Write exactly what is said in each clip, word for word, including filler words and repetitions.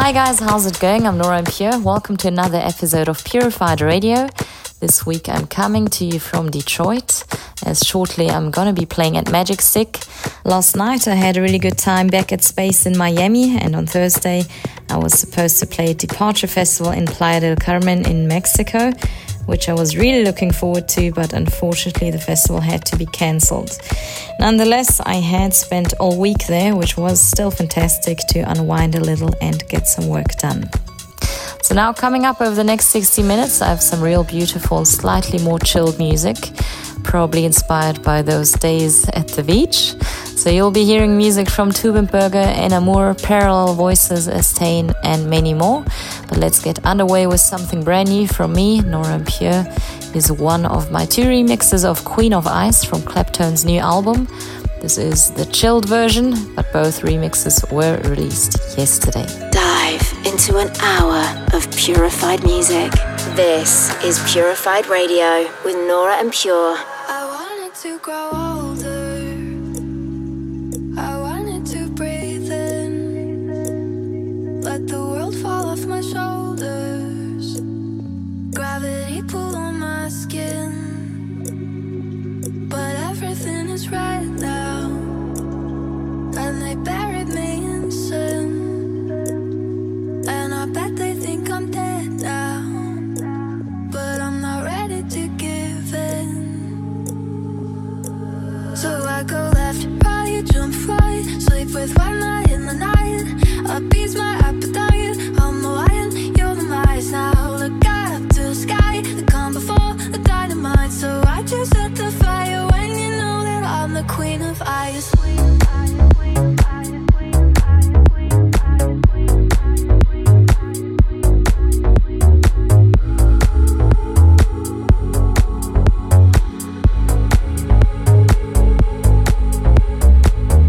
Hi guys, how's it going? I'm Nora En Pure. Welcome to another episode of Purified Radio. This week I'm coming to you from Detroit, as shortly I'm gonna be playing at Magic Stick. Last night I had a really good time back at Space in Miami, and on Thursday I was supposed to play at Departure Festival in Playa del Carmen in Mexico, which I was really looking forward to, but unfortunately the festival had to be cancelled. Nonetheless, I had spent all week there, which was still fantastic to unwind a little and get some work done. So now coming up over the next sixty minutes, I have some real beautiful, slightly more chilled music, probably inspired by those days at the beach. So you'll be hearing music from Tubenberger, En Amour, Parallel Voices, Æstæn and many more. But let's get underway with something brand new from me. Nora En Pure is one of my two remixes of Queen of Ice from Clapton's new album. This is the chilled version, but both remixes were released yesterday. Dive into an hour of purified music. This is Purified Radio with Nora En Pure. I wanted to grow older. My shoulders, gravity pull on my skin, but everything is right now, and they buried me in sin, and I bet they think I'm dead now, but I'm not ready to give in, so I go left, right, jump right, sleep with one eye in the night, upbeats my appetite. I'm the lion, you're the mice. Now look up to the sky, the calm before the dynamite. So I just set the fire when you know that I'm the queen of ice.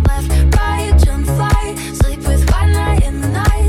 Left, right, jump, fly, sleep with one eye in the night.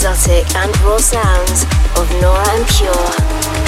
exotic and raw sounds of Nora En Pure.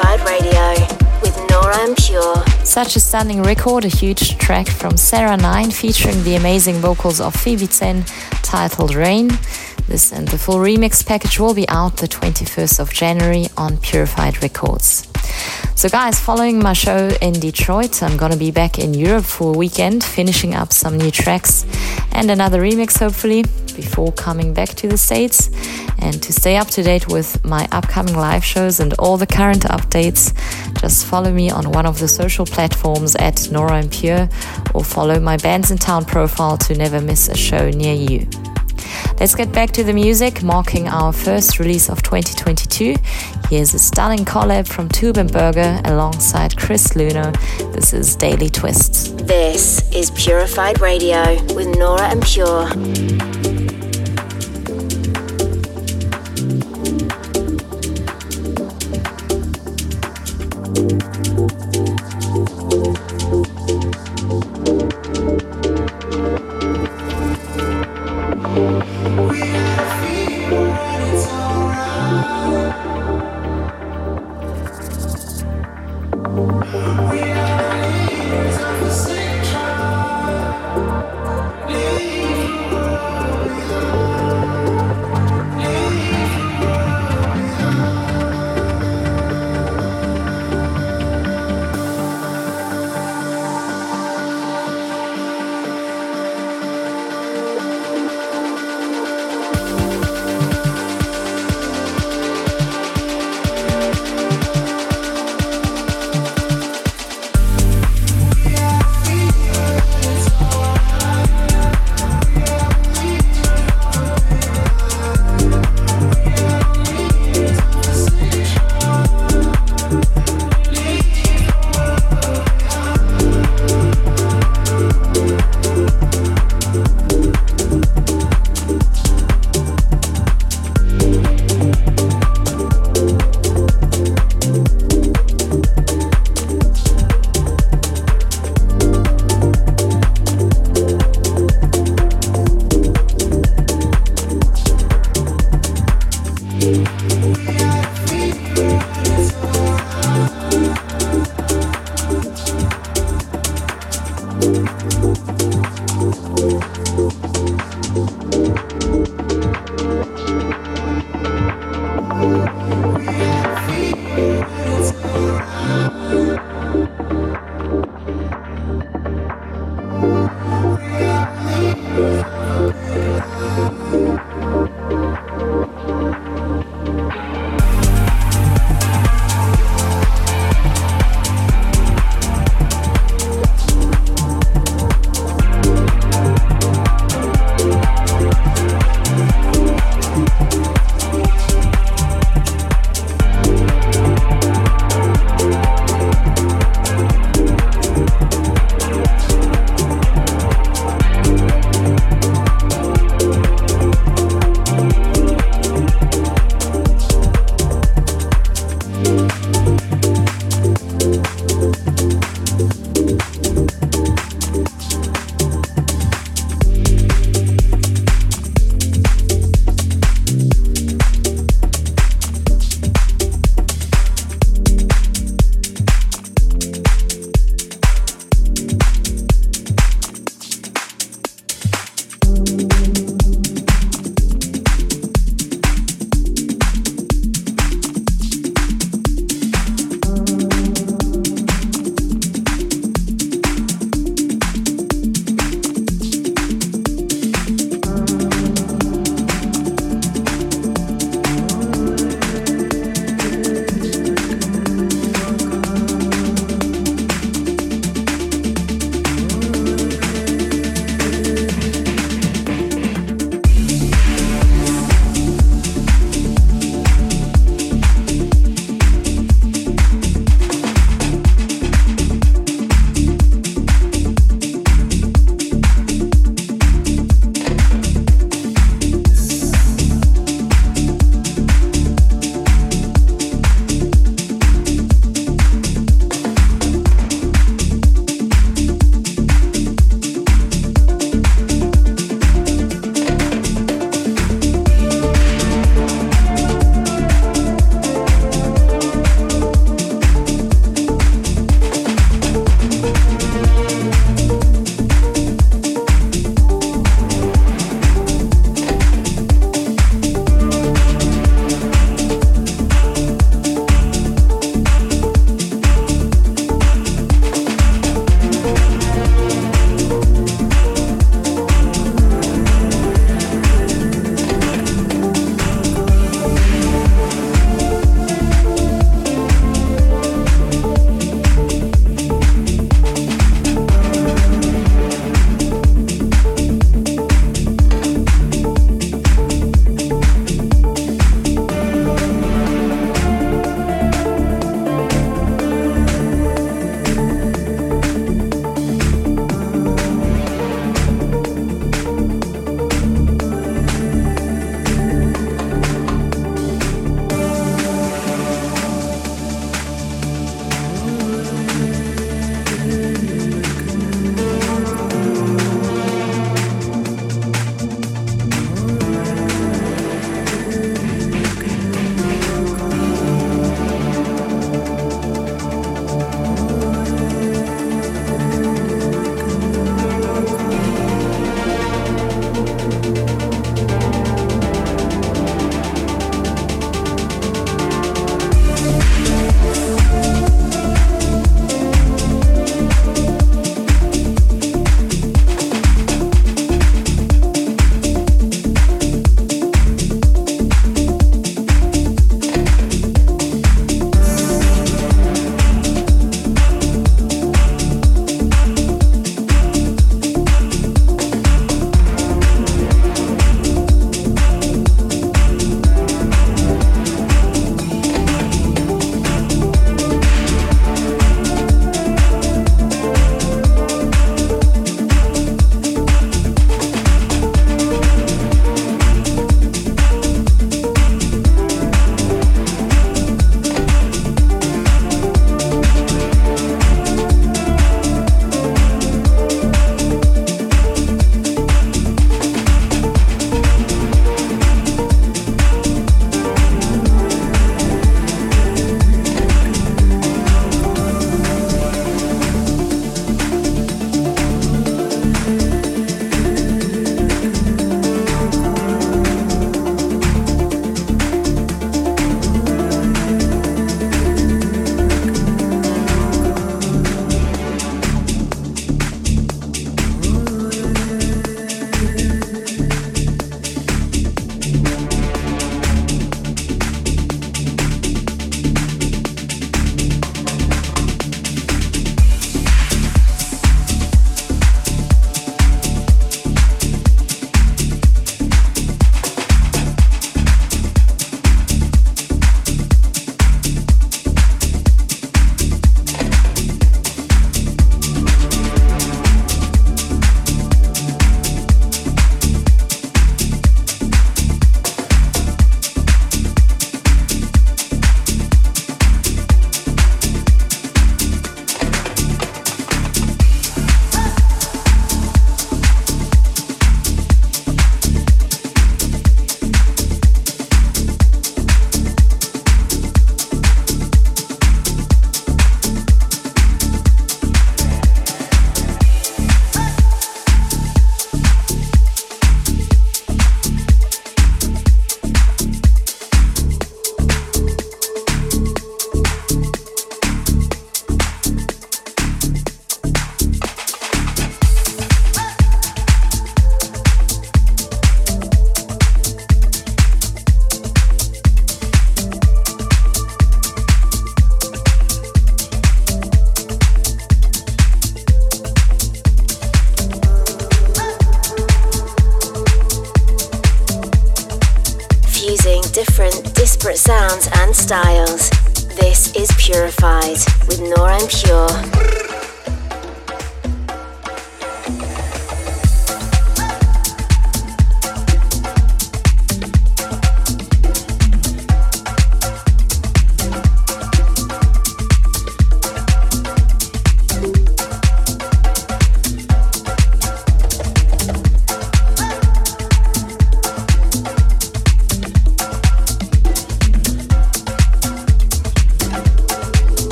Purified Radio with Nora En Pure. Such a stunning record, a huge track from Sarah nine featuring the amazing vocals of Phoebe ten, titled Rain. This and the full remix package will be out the twenty-first of January on Purified Records. So guys, following my show in Detroit, I'm gonna be back in Europe for a weekend, finishing up some new tracks and another remix hopefully, before coming back to the States. And to stay up to date with my upcoming live shows and all the current updates, just follow me on one of the social platforms at Nora En Pure, or follow my Bands in Town profile to never miss a show near you. Let's get back to the music, marking our first release of twenty twenty-two. Here's a stunning collab from Tubenberger alongside Chris Luna. This is Daily Twist. This is Purified Radio with Nora En Pure. different, disparate sounds and styles. This is Purified with Nora En Pure.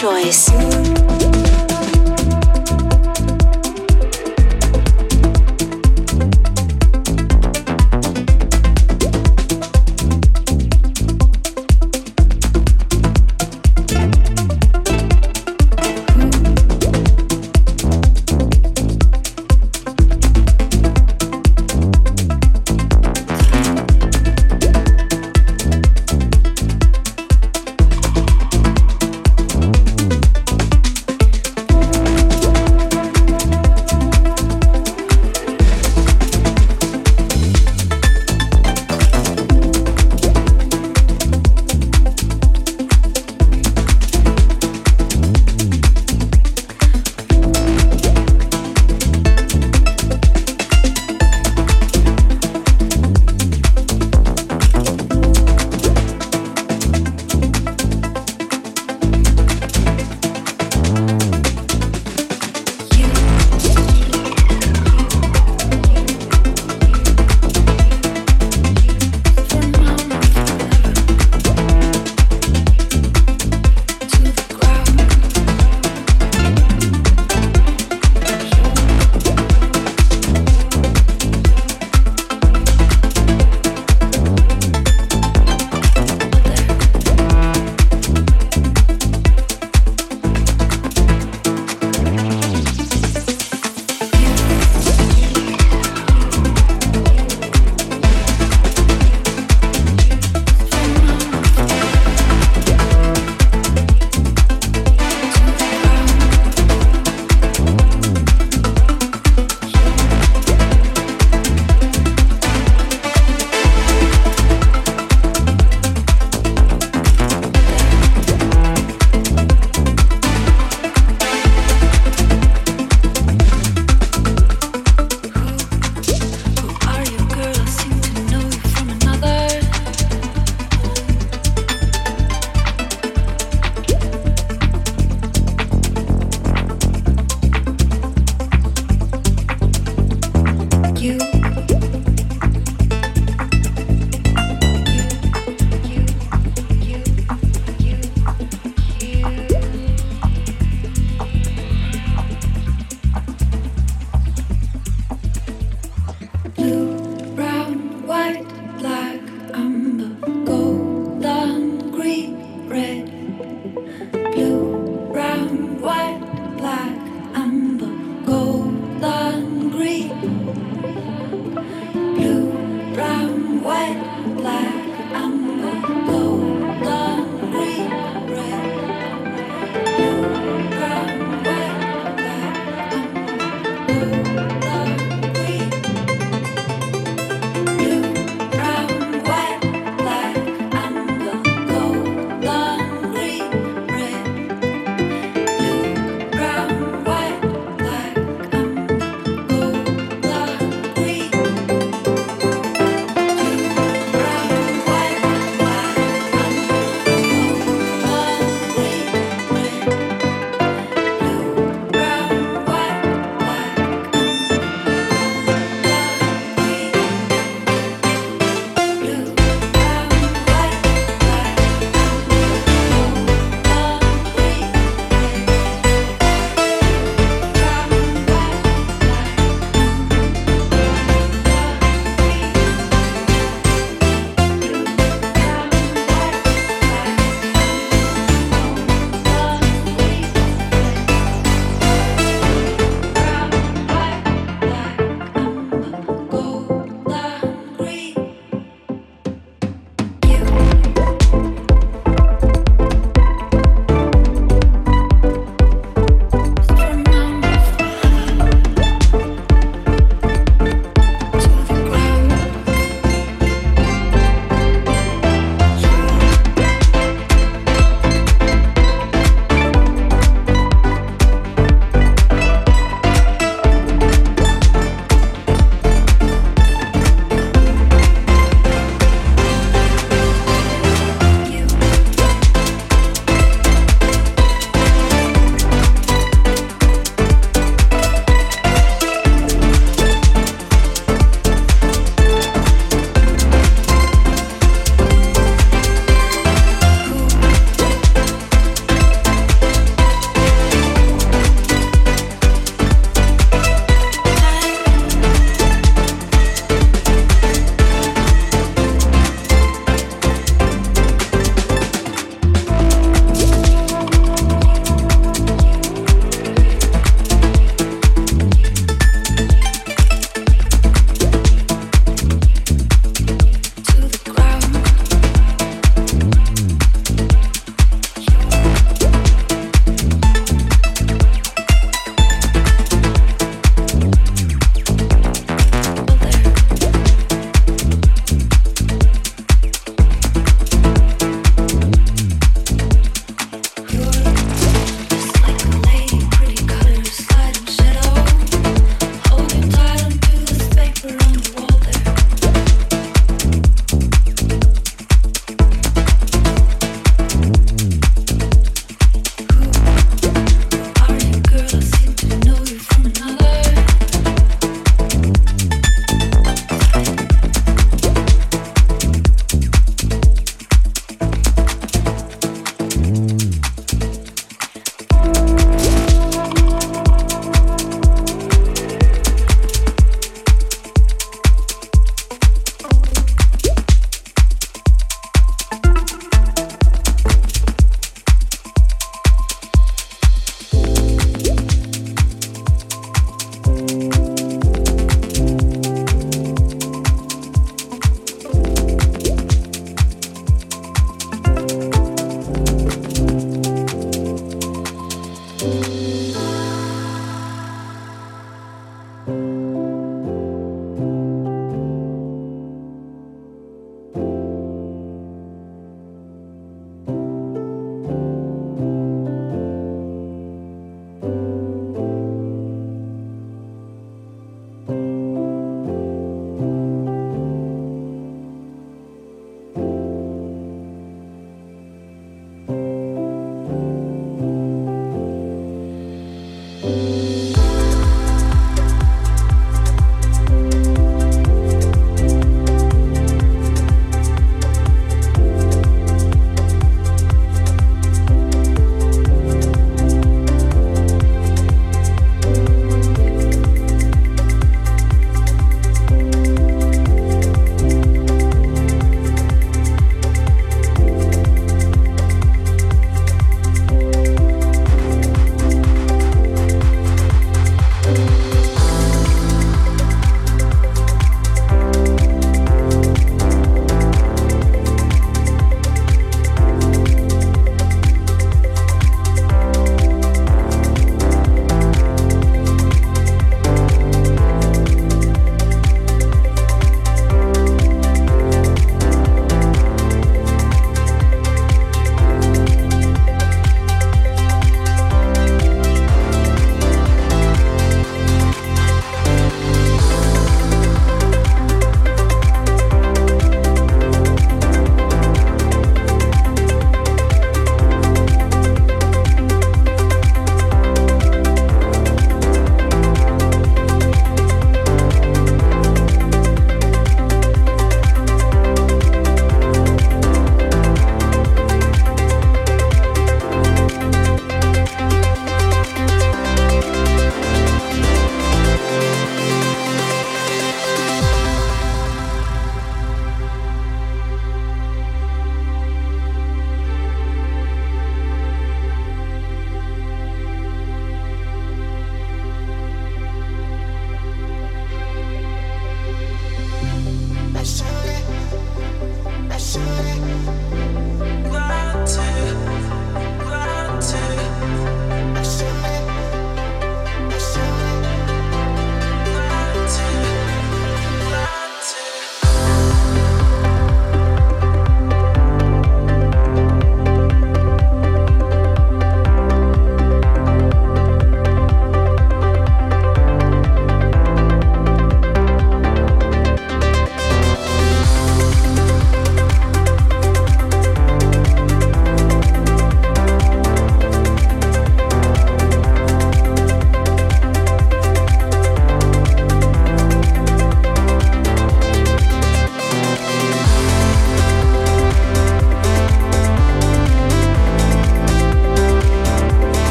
choice.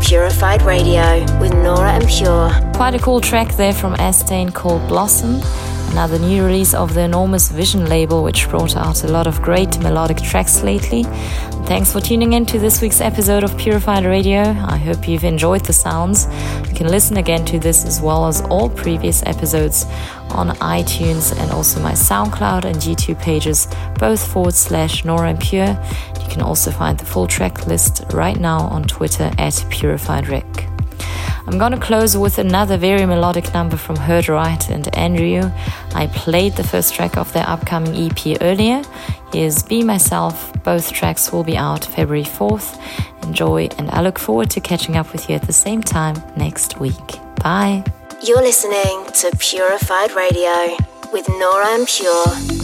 Purified Radio with Nora En Pure. Quite a cool track there from Æstæn called Blossom, another new release of the Enormus Vision label, which brought out a lot of great melodic tracks lately. Thanks for tuning in to this week's episode of Purified Radio. I hope you've enjoyed the sounds. You can listen again to this as well as all previous episodes on iTunes and also my SoundCloud and YouTube pages, both forward slash Nora En Pure. You can also find the full track list right now on Twitter at Purified Rec. I'm gonna close with another very melodic number from Herd Wright and Andrew. I played the first track of their upcoming E P earlier. Here's Be Myself. Both tracks will be out February fourth. Enjoy, and I look forward to catching up with you at the same time next week. Bye. You're listening to Purified Radio with Nora En Pure.